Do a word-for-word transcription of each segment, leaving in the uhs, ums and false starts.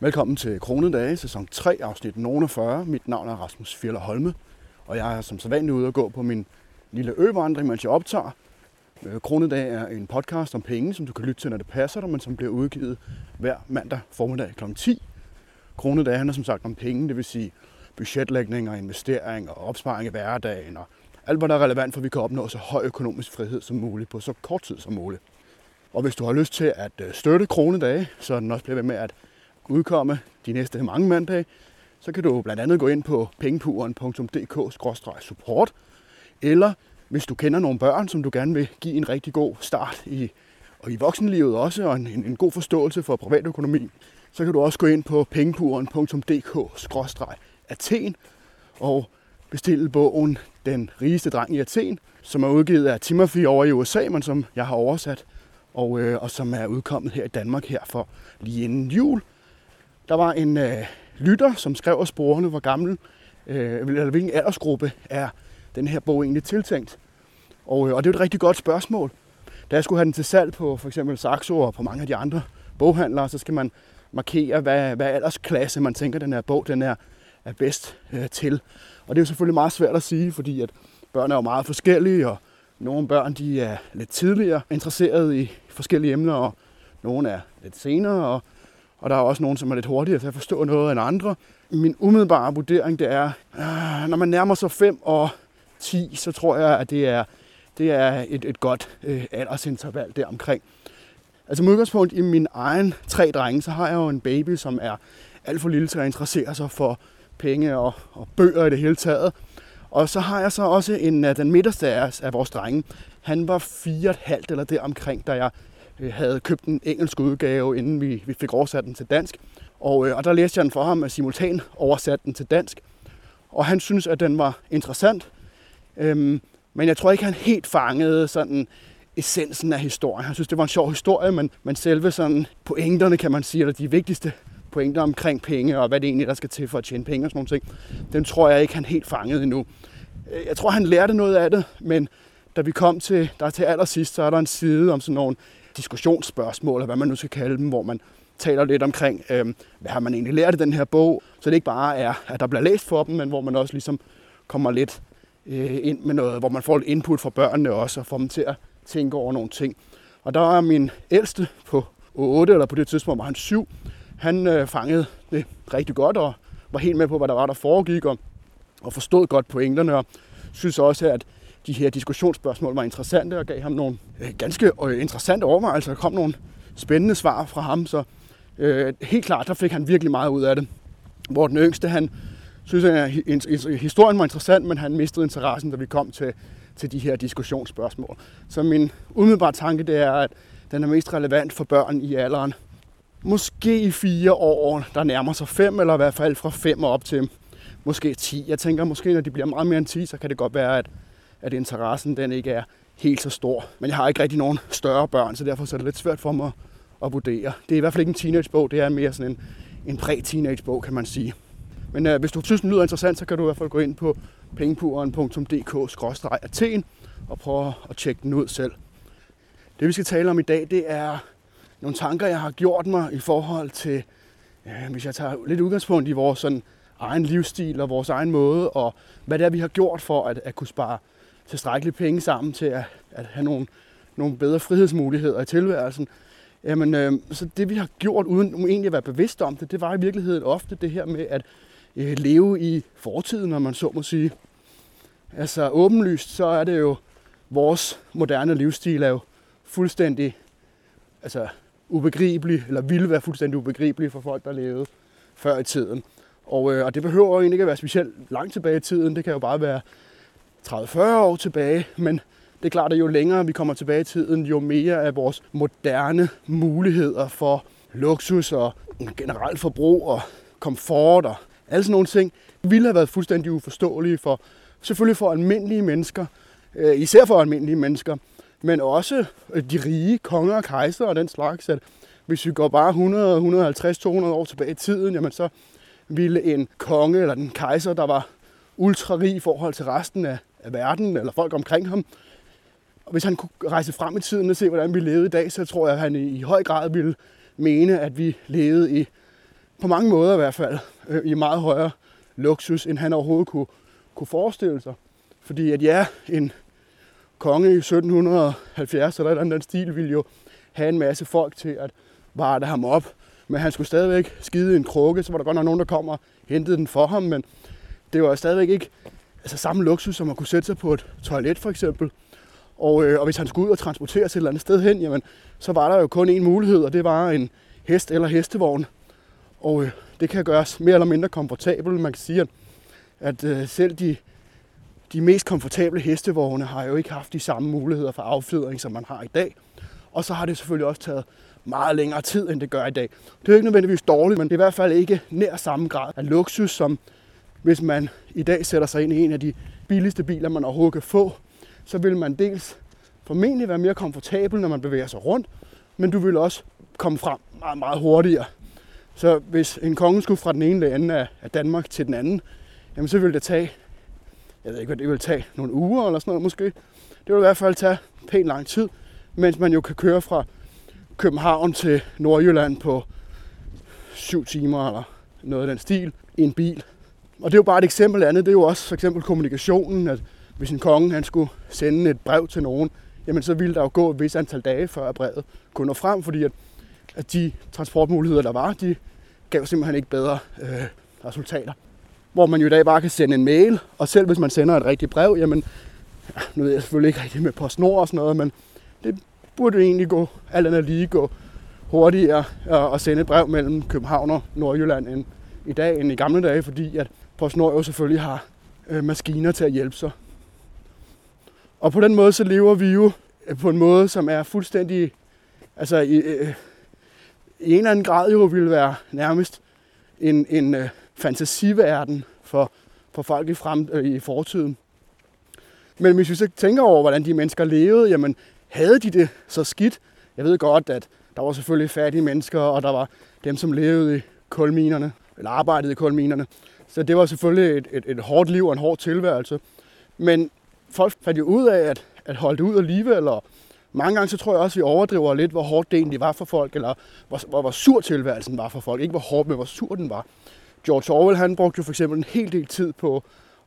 Velkommen til Kronedage, sæson tre, afsnit fyrre. Mit navn er Rasmus Fjeller Holme, og jeg er som sædvanlig ude at gå på min lille øvandring, mens jeg optager. Kronedage er en podcast om penge, som du kan lytte til, når det passer dig, men som bliver udgivet hver mandag formiddag klokken ti. Kronedage handler som sagt om penge, det vil sige budgetlægning og investering og opsparing i hverdagen og alt, hvad der er relevant for, at vi kan opnå så høj økonomisk frihed som muligt på så kort tid som muligt. Og hvis du har lyst til at støtte Kronedage, så den også bliver ved med at udkomme de næste mange mandage, så kan du blandt andet gå ind på pengepuren punktum d k skråstreg support, eller hvis du kender nogle børn, som du gerne vil give en rigtig god start i, og i voksenlivet også, og en, en god forståelse for privatøkonomi, så kan du også gå ind på pengepuren punktum d k skråstreg athen og bestille bogen Den Rigeste Dreng i Athen, som er udgivet af Timothy over i U S A, men som jeg har oversat, og, øh, og som er udkommet her i Danmark her for lige inden jul. Der var en øh, lytter, som skrev og spurgte, hvor gammel, øh, eller hvilken aldersgruppe er den her bog egentlig tiltænkt. Og, øh, og det er et rigtig godt spørgsmål. Da jeg skulle have den til salg på for eksempel Saxo og på mange af de andre boghandlere, så skal man markere, hvad, hvad aldersklasse man tænker, den her bog den er, er bedst øh, til. Og det er jo selvfølgelig meget svært at sige, fordi at børn er jo meget forskellige, og nogle børn de er lidt tidligere interesserede i forskellige emner, og nogle er lidt senere, og Og der er også nogen, som er lidt hurtigere til at forstå noget end andre. Min umiddelbare vurdering, det er, øh, når man nærmer sig fem og ti, så tror jeg, at det er, det er et, et godt øh, aldersinterval deromkring. Altså med udgangspunkt i min egen tre drenge, så har jeg jo en baby, som er alt for lille til at interessere sig for penge og, og bøger i det hele taget. Og så har jeg så også en den midterste af, af vores drenge. Han var fire og et halvt eller deromkring, da jeg havde købt en engelsk udgave, inden vi, vi fik oversat den til dansk. Og, øh, og der læste jeg den for ham og simultan oversat den til dansk. Og han synes at den var interessant. Øhm, men jeg tror ikke, han helt fangede sådan essensen af historien. Han synes, det var en sjov historie, men, men selve sådan pointerne, kan man sige, eller de vigtigste pointer omkring penge, og hvad det egentlig der skal til for at tjene penge og sådan nogle ting, den tror jeg ikke, han helt fangede endnu. Jeg tror, han lærte noget af det, men da vi kom til, der til allersidst, så er der en side om sådan nogle diskussionsspørgsmål, eller hvad man nu skal kalde dem, hvor man taler lidt omkring, øh, hvad har man egentlig lært i den her bog, så det ikke bare er, at der bliver læst for dem, men hvor man også ligesom kommer lidt øh, ind med noget, hvor man får lidt input fra børnene også, og får dem til at tænke over nogle ting. Og der er min ældste på otte, eller på det tidspunkt var han syv, han øh, fangede det rigtig godt, og var helt med på, hvad der var, der foregik, og, og forstod godt pointerne, og synes også, at de her diskussionsspørgsmål var interessante og gav ham nogle øh, ganske øh, interessante overvejelser. Der kom nogle spændende svar fra ham, så øh, helt klart, der fik han virkelig meget ud af det. Hvor den yngste, han synes, at historien var interessant, men han mistede interessen, da vi kom til, til de her diskussionsspørgsmål. Så min umiddelbare tanke, det er, at den er mest relevant for børn i alderen. Måske i fire år, der nærmer sig fem, eller i hvert fald fra fem og op til måske ti. Jeg tænker, måske når de bliver meget mere end ti, så kan det godt være, at at interessen den ikke er helt så stor. Men jeg har ikke rigtig nogen større børn, så derfor så er det lidt svært for mig at vurdere. Det er i hvert fald ikke en teenagebog, det er mere sådan en, en præ-teenagebog, kan man sige. Men øh, hvis du synes, den lyder interessant, så kan du i hvert fald gå ind på pengepuren punktum d k skråstreg athen og prøve at tjekke den ud selv. Det vi skal tale om i dag, det er nogle tanker, jeg har gjort mig i forhold til, øh, hvis jeg tager lidt udgangspunkt i vores sådan, egen livsstil og vores egen måde, og hvad det er, vi har gjort for at, at kunne spare tilstrækkelige penge sammen til at, at have nogle, nogle bedre frihedsmuligheder i tilværelsen. Jamen, øh, så det vi har gjort, uden egentlig at være bevidst om det, det var i virkeligheden ofte det her med at øh, leve i fortiden, når man så må sige. Altså åbenlyst, så er det jo, vores moderne livsstil er jo fuldstændig altså, ubegribelig, eller ville være fuldstændig ubegribelig for folk, der levede før i tiden. Og, øh, og det behøver jo egentlig ikke at være specielt langt tilbage i tiden, det kan jo bare være tredive til fyrre år tilbage, men det er klart, at jo længere vi kommer tilbage i tiden, jo mere af vores moderne muligheder for luksus og generelt forbrug og komfort og alle sådan nogle ting, ville have været fuldstændig uforståelige for, selvfølgelig for almindelige mennesker, især for almindelige mennesker, men også de rige konger og kejser og den slags, at hvis vi går bare hundrede, hundrede og halvtreds, to hundrede år tilbage i tiden, jamen så ville en konge eller en kejser, der var ultrarig i forhold til resten af, af verden, eller folk omkring ham. Og hvis han kunne rejse frem i tiden og se, hvordan vi levede i dag, så tror jeg, at han i, i høj grad ville mene, at vi levede i på mange måder i hvert fald øh, i meget højere luksus, end han overhovedet kunne, kunne forestille sig. Fordi at ja, en konge i sytten halvfjerds eller et eller andet stil ville jo have en masse folk til at varte ham op. Men han skulle stadigvæk skide en krukke, så var der godt nok nogen, der kom og hentede den for ham. Men det var stadigvæk ikke altså, samme luksus, som at kunne sætte sig på et toilet for eksempel. Og, øh, og hvis han skulle ud og transportere sig et eller andet sted hen, jamen, så var der jo kun én mulighed, og det var en hest eller hestevogn. Og øh, det kan gøres mere eller mindre komfortabelt. Man kan sige, at, at øh, selv de, de mest komfortable hestevogne har jo ikke haft de samme muligheder for affjedring, som man har i dag. Og så har det selvfølgelig også taget meget længere tid, end det gør i dag. Det er jo ikke nødvendigvis dårligt, men det er i hvert fald ikke nær samme grad af luksus, som hvis man i dag sætter sig ind i en af de billigste biler, man overhovedet kan få. Så vil man dels formentlig være mere komfortabel, når man bevæger sig rundt, men du vil også komme frem meget, meget hurtigere. Så hvis en konge skulle fra den ene ende af Danmark til den anden, jamen så ville det tage, jeg ved ikke hvad det ville tage, nogle uger eller sådan noget måske. Det ville i hvert fald tage pænt lang tid, mens man jo kan køre fra København til Nordjylland på syv timer eller noget af den stil i en bil. Og det er jo bare et eksempel. Andet, det er jo også for eksempel kommunikationen, at hvis en konge han skulle sende et brev til nogen, jamen så ville der jo gå et vis antal dage, før brevet kunne nå frem, fordi at, at de transportmuligheder, der var, de gav simpelthen ikke bedre øh, resultater. Hvor man jo i dag bare kan sende en mail, og selv hvis man sender et rigtigt brev, jamen, ja, nu ved jeg selvfølgelig ikke rigtigt med PostNord og sådan noget, men det burde egentlig gå, alt andet lige gå hurtigere at sende et brev mellem København og Nordjylland end i dag, end i gamle dage, fordi at PostNord jo selvfølgelig har øh, maskiner til at hjælpe sig. Og på den måde, så lever vi jo på en måde, som er fuldstændig, altså i, øh, i en eller anden grad jo ville være nærmest en, en øh, fantasiverden for, for folk i, frem, øh, i fortiden. Men hvis vi så tænker over, hvordan de mennesker levede, jamen havde de det så skidt? Jeg ved godt, at der var selvfølgelig fattige mennesker, og der var dem, som levede i kulminerne, eller arbejdede i kulminerne. Så det var selvfølgelig et, et, et hårdt liv og en hård tilværelse. Men folk fandt jo ud af at, at holde det ud alligevel, og mange gange så tror jeg også, vi overdriver lidt, hvor hårdt det egentlig var for folk, eller hvor, hvor, hvor sur tilværelsen var for folk. Ikke hvor hårdt, men hvor sur den var. George Orwell, han brugte jo for eksempel en hel del tid på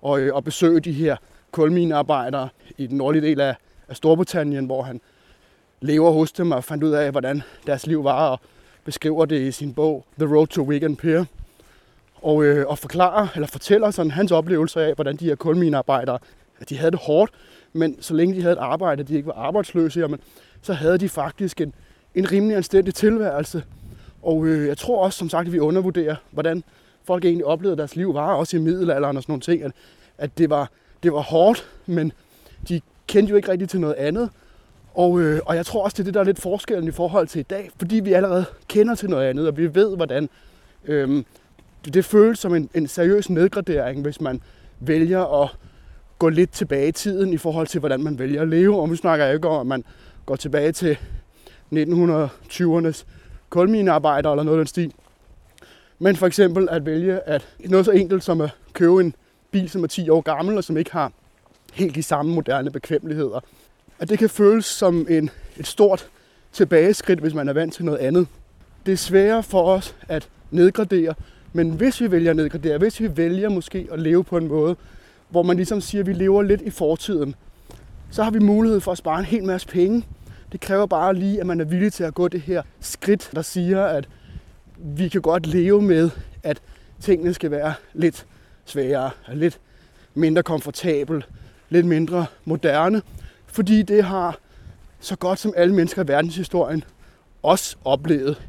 at, øh, at besøge de her kulminearbejdere i den nordlige del af, af Storbritannien, hvor han lever hos dem og fandt ud af, hvordan deres liv var, og beskriver det i sin bog The Road to Wigan Pier. Og, øh, og forklarer, eller fortæller sådan hans oplevelser af, hvordan de her kulminearbejdere, at de havde det hårdt, men så længe de havde et arbejde, de ikke var arbejdsløse, jamen, så havde de faktisk en, en rimelig anstændig tilværelse. Og øh, jeg tror også, som sagt, at vi undervurderer, hvordan folk egentlig oplevede deres liv var, også i middelalderen og sådan nogle ting, at, at det, var, det var hårdt, men de kendte jo ikke rigtig til noget andet. Og, øh, og jeg tror også, det er det, der er lidt forskellen i forhold til i dag, fordi vi allerede kender til noget andet, og vi ved, hvordan øh, det føles som en, en seriøs nedgradering, hvis man vælger at gå lidt tilbage i tiden i forhold til, hvordan man vælger at leve. Og nu snakker jeg ikke om, at man går tilbage til nitten tyvernes kulminearbejder eller noget af den stil. Men for eksempel at vælge at noget så enkelt som at købe en bil, som er ti år gammel, og som ikke har helt de samme moderne bekvemmeligheder. At det kan føles som en, et stort tilbageskridt, hvis man er vant til noget andet. Det er sværere for os at nedgradere, men hvis vi vælger at nedgradere, hvis vi vælger måske at leve på en måde, hvor man ligesom siger, at vi lever lidt i fortiden, så har vi mulighed for at spare en hel masse penge. Det kræver bare lige, at man er villig til at gå det her skridt, der siger, at vi kan godt leve med, at tingene skal være lidt sværere, lidt mindre komfortable, lidt mindre moderne, fordi det har så godt som alle mennesker i verdenshistorien også oplevet,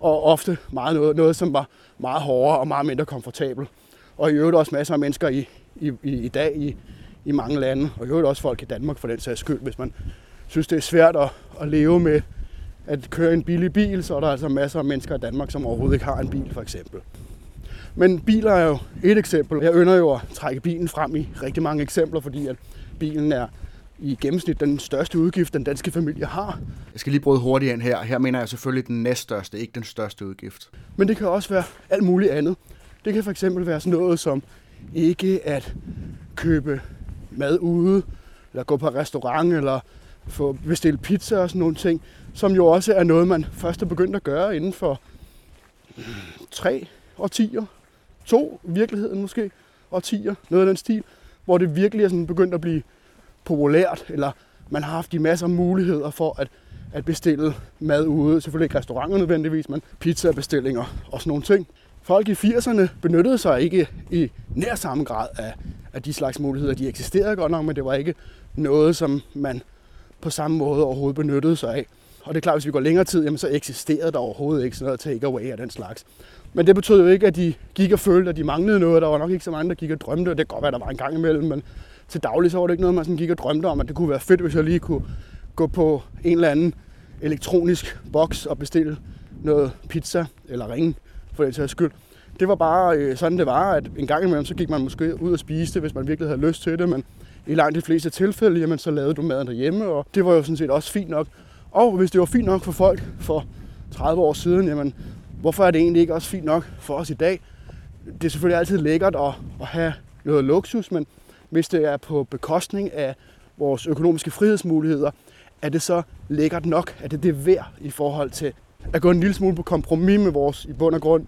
og ofte meget noget, noget som var meget hårdere og meget mindre komfortabelt. Og i øvrigt også masser af mennesker i I, i, i dag i, i mange lande, og i øvrigt også folk i Danmark for den sags skyld. Hvis man synes, det er svært at, at leve med at køre en billig bil, så er der altså masser af mennesker i Danmark, som overhovedet ikke har en bil, for eksempel. Men biler er jo et eksempel. Jeg ynder jo at trække bilen frem i rigtig mange eksempler, fordi at bilen er i gennemsnit den største udgift, den danske familie har. Jeg skal lige bryde hurtigt ind her. Her mener jeg selvfølgelig den næststørste, ikke den største udgift. Men det kan også være alt muligt andet. Det kan for eksempel være sådan noget som ikke at købe mad ude, eller gå på restaurant, eller få bestilt pizza og sådan nogle ting, som jo også er noget, man først er begyndt at gøre inden for tre årtier, to virkeligheden måske, årtier, noget af den stil, hvor det virkelig er sådan begyndt at blive populært, eller man har haft de masser af muligheder for at, at bestille mad ude. Selvfølgelig ikke restauranter nødvendigvis, men pizzabestillinger og sådan nogle ting. Folk i firserne benyttede sig ikke i nær samme grad af, af de slags muligheder. De eksisterede godt nok, men det var ikke noget, som man på samme måde overhovedet benyttede sig af. Og det er klart, hvis vi går længere tid, jamen, så eksisterede der overhovedet ikke sådan noget takeaway af den slags. Men det betød jo ikke, at de gik og følte, at de manglede noget. Der var nok ikke så mange, der gik og drømte, og det kan godt være, der var en gang imellem, men til daglig så var det ikke noget, man sådan gik og drømte om, at det kunne være fedt, hvis jeg lige kunne gå på en eller anden elektronisk boks og bestille noget pizza eller ringe for det tages skyld. Det var bare øh, sådan, det var, at en gang imellem, så gik man måske ud og spiste det, hvis man virkelig havde lyst til det, men i langt de fleste tilfælde, jamen, så lavede du maden derhjemme, og det var jo sådan set også fint nok. Og hvis det var fint nok for folk for tredive år siden, jamen, hvorfor er det egentlig ikke også fint nok for os i dag? Det er selvfølgelig altid lækkert at, at have noget luksus, men hvis det er på bekostning af vores økonomiske frihedsmuligheder, er det så lækkert nok, at det er det værd i forhold til at gå en lille smule på kompromis med vores i bund og grund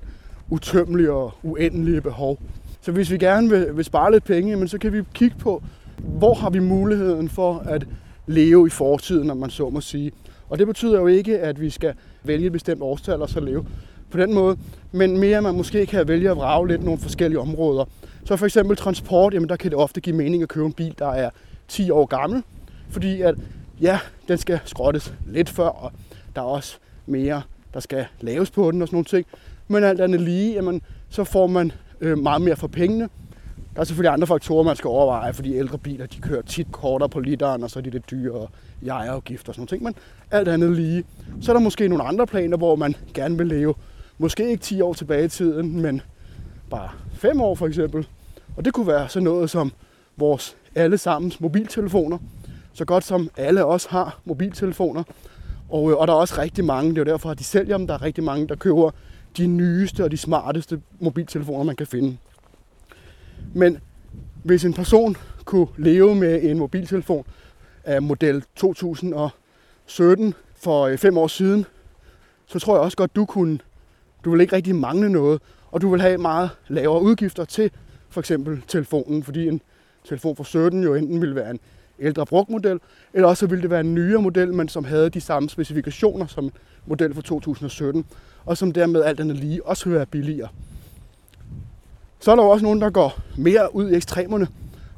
utømmelige og uendelige behov. Så hvis vi gerne vil, vil spare lidt penge, jamen, så kan vi kigge på, hvor har vi muligheden for at leve i fortiden, om man så må sige. Og det betyder jo ikke, at vi skal vælge et bestemt årstal og så leve på den måde, men mere, at man måske kan vælge at vrage lidt nogle forskellige områder. Så for eksempel transport, jamen der kan det ofte give mening at købe en bil, der er ti år gammel, fordi at, ja, den skal skrottes lidt før, og der er også mere, der skal laves på den og sådan nogle ting. Men alt andet lige, jamen, så får man øh, meget mere for pengene. Der er selvfølgelig andre faktorer, man skal overveje, fordi ældre biler, de kører tit kortere på literen, og så er de lidt dyre og ejerafgift og sådan nogle ting, men alt andet lige. Så er der måske nogle andre planer, hvor man gerne vil leve, måske ikke ti år tilbage i tiden, men bare fem år for eksempel. Og det kunne være sådan noget som vores allesammens mobiltelefoner. Så godt som alle os har mobiltelefoner. Og, og der er også rigtig mange, det er jo derfor, at de sælger dem. Der er rigtig mange, der køber de nyeste og de smarteste mobiltelefoner, man kan finde. Men hvis en person kunne leve med en mobiltelefon af model to tusind sytten for fem år siden, så tror jeg også godt, du kunne. Du vil ikke rigtig mangle noget, og du vil have meget lavere udgifter til for eksempel telefonen, fordi en telefon fra sytten jo enten ville være en ældre brugt model, eller også ville det være en nyere model, men som havde de samme specifikationer som model fra to tusind sytten, og som dermed alt andet lige også vil være billigere. Så er der også nogen, der går mere ud i ekstremerne.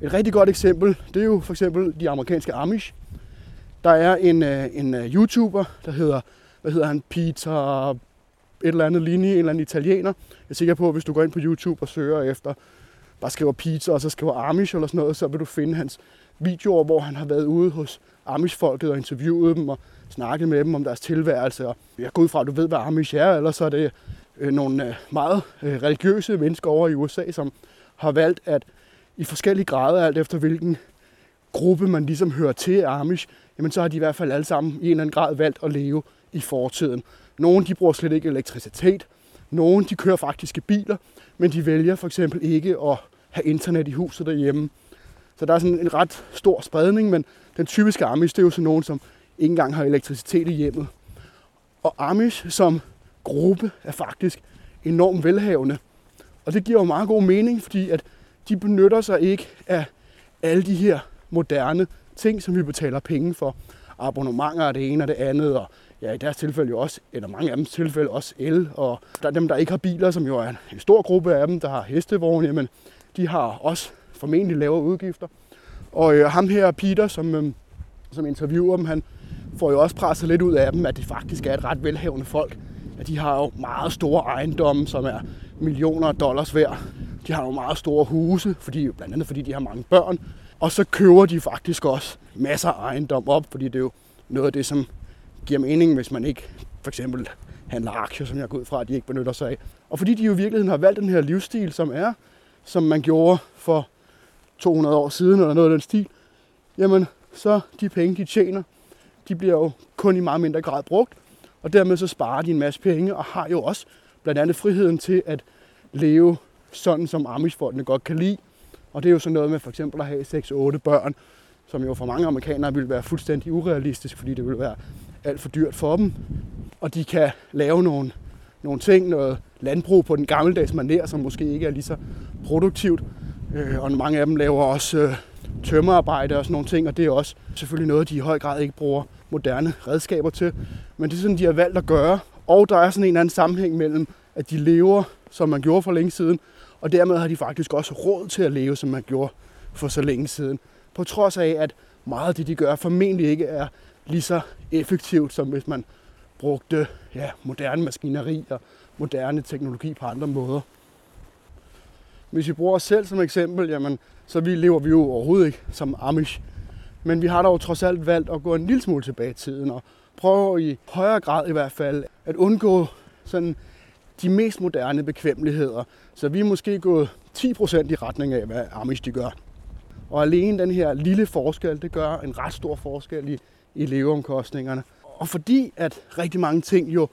Et rigtig godt eksempel, det er jo for eksempel de amerikanske Amish. Der er en, en YouTuber, der hedder, hvad hedder han, Peter, et eller andet linje, en eller anden italiener. Jeg er sikker på, at hvis du går ind på YouTube og søger efter, bare skriver pizza og så skriver Amish eller sådan noget, så vil du finde hans videoer, hvor han har været ude hos Amish-folket og interviewet dem og snakket med dem om deres tilværelse. Og jeg går ud fra, at du ved, hvad Amish er, eller så er det nogle meget religiøse mennesker over i U S A, som har valgt at i forskellige grader, alt efter hvilken gruppe man ligesom hører til Amish, jamen så har de i hvert fald alle sammen i en eller anden grad valgt at leve i fortiden. Nogle de bruger slet ikke elektricitet, nogle de kører faktiske biler, men de vælger for eksempel ikke at have internet i huset derhjemme. Så der er sådan en ret stor spredning, men den typiske Amish, det er jo sådan nogen, som ikke engang har elektricitet i hjemmet. Og Amish som gruppe er faktisk enormt velhavende. Og det giver jo meget god mening, fordi at de benytter sig ikke af alle de her moderne ting, som vi betaler penge for. Abonnementer af det ene og det andet, og ja, i deres tilfælde jo også, eller mange af dem tilfælde også el, og der er dem, der ikke har biler, som jo er en stor gruppe af dem, der har hestevogne, men de har også formentlig lavere udgifter. Og øh, ham her, Peter, som, øh, som interviewer dem, han får jo også presset lidt ud af dem, at det faktisk er et ret velhavende folk. Ja, de har jo meget store ejendomme, som er millioner af dollars værd. De har jo meget store huse, fordi, blandt andet fordi de har mange børn. Og så køber de faktisk også masser af ejendom op, fordi det er jo noget af det, som giver mening, hvis man ikke for eksempel handler aktier, som jeg går ud fra, at de ikke benytter sig af. Og fordi de jo i virkeligheden har valgt den her livsstil, som er, som man gjorde for to hundrede år siden, eller noget af den stil, jamen så de penge, de tjener, de bliver jo kun i meget mindre grad brugt, og dermed så sparer de en masse penge, og har jo også blandt andet friheden til at leve sådan, som Amish-folkene godt kan lide. Og det er jo sådan noget med for eksempel at have seks otte børn, som jo for mange amerikanere ville være fuldstændig urealistisk, fordi det ville være alt for dyrt for dem. Og de kan lave nogle, nogle ting, noget landbrug på den gammeldags manér, som måske ikke er lige så produktivt. Øh, og mange af dem laver også øh, tømmerarbejde og sådan nogle ting, og det er også selvfølgelig noget, de i høj grad ikke bruger moderne redskaber til. Men det er sådan, de har valgt at gøre. Og der er sådan en eller anden sammenhæng mellem, at de lever, som man gjorde for længe siden, og dermed har de faktisk også råd til at leve, som man gjorde for så længe siden. På trods af, at meget af det, de gør, formentlig ikke er lige så effektivt, som hvis man brugte ja, moderne maskineri og moderne teknologi på andre måder. Hvis vi bruger os selv som eksempel, jamen, så lever vi jo overhovedet ikke som Amish. Men vi har dog trods alt valgt at gå en lille smule tilbage i tiden og prøve i højere grad i hvert fald at undgå sådan de mest moderne bekvemmeligheder. Så vi er måske gået ti procent i retning af, hvad Amish de gør. Og alene den her lille forskel, det gør en ret stor forskel i, i leveomkostningerne. Og fordi at rigtig mange ting jo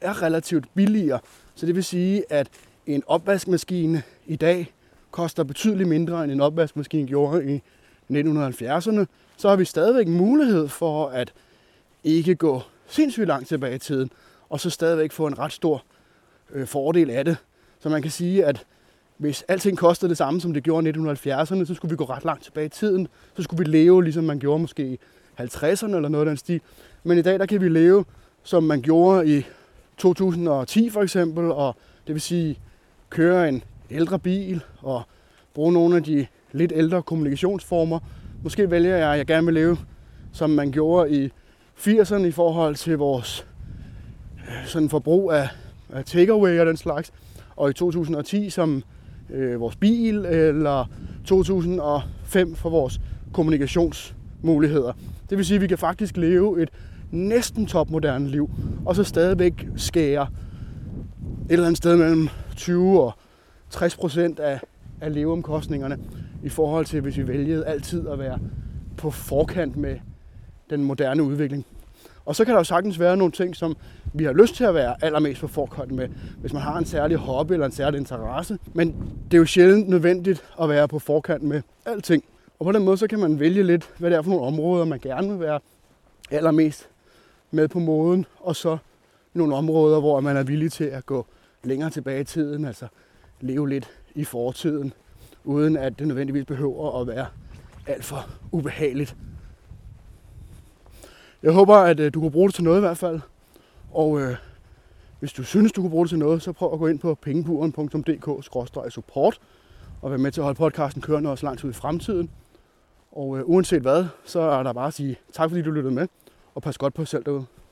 er relativt billigere, så det vil sige, at en opvaskemaskine i dag koster betydeligt mindre, end en opvaskemaskine gjorde i nitten halvfjerdserne, så har vi stadigvæk mulighed for at ikke gå sindssygt langt tilbage i tiden, og så stadigvæk få en ret stor øh, fordel af det. Så man kan sige, at hvis alting kostede det samme, som det gjorde i nitten halvfjerdserne, så skulle vi gå ret langt tilbage i tiden. Så skulle vi leve, ligesom man gjorde måske i halvtredserne eller noget af den stil. Men i dag, der kan vi leve, som man gjorde i to tusind og ti for eksempel, og det vil sige køre en ældre bil og bruge nogle af de lidt ældre kommunikationsformer. Måske vælger jeg, at jeg gerne vil leve, som man gjorde i firserne i forhold til vores sådan forbrug af, af takeaway og den slags. Og i to tusind og ti som øh, vores bil, eller to tusind og fem for vores kommunikationsmuligheder. Det vil sige, at vi kan faktisk leve et næsten topmoderne liv, og så stadigvæk skære et eller andet sted mellem tyve og tres procent af, af leveomkostningerne i forhold til, hvis vi vælgede altid at være på forkant med den moderne udvikling. Og så kan der jo sagtens være nogle ting, som vi har lyst til at være allermest på forkant med, hvis man har en særlig hobby eller en særlig interesse. Men det er jo sjældent nødvendigt at være på forkant med alting. Og på den måde, så kan man vælge lidt, hvad det er for nogle områder, man gerne vil være allermest med på moden, og så nogle områder, hvor man er villig til at gå længere tilbage i tiden, altså leve lidt i fortiden, uden at det nødvendigvis behøver at være alt for ubehageligt. Jeg håber, at du kunne bruge det til noget i hvert fald, og øh, hvis du synes, du kunne bruge det til noget, så prøv at gå ind på pengepuren punktum d k skråstreg support og være med til at holde podcasten kørende også langt ud i fremtiden. Og øh, uanset hvad, så er der bare at sige tak, fordi du lyttede med, og pas godt på jer selv derude.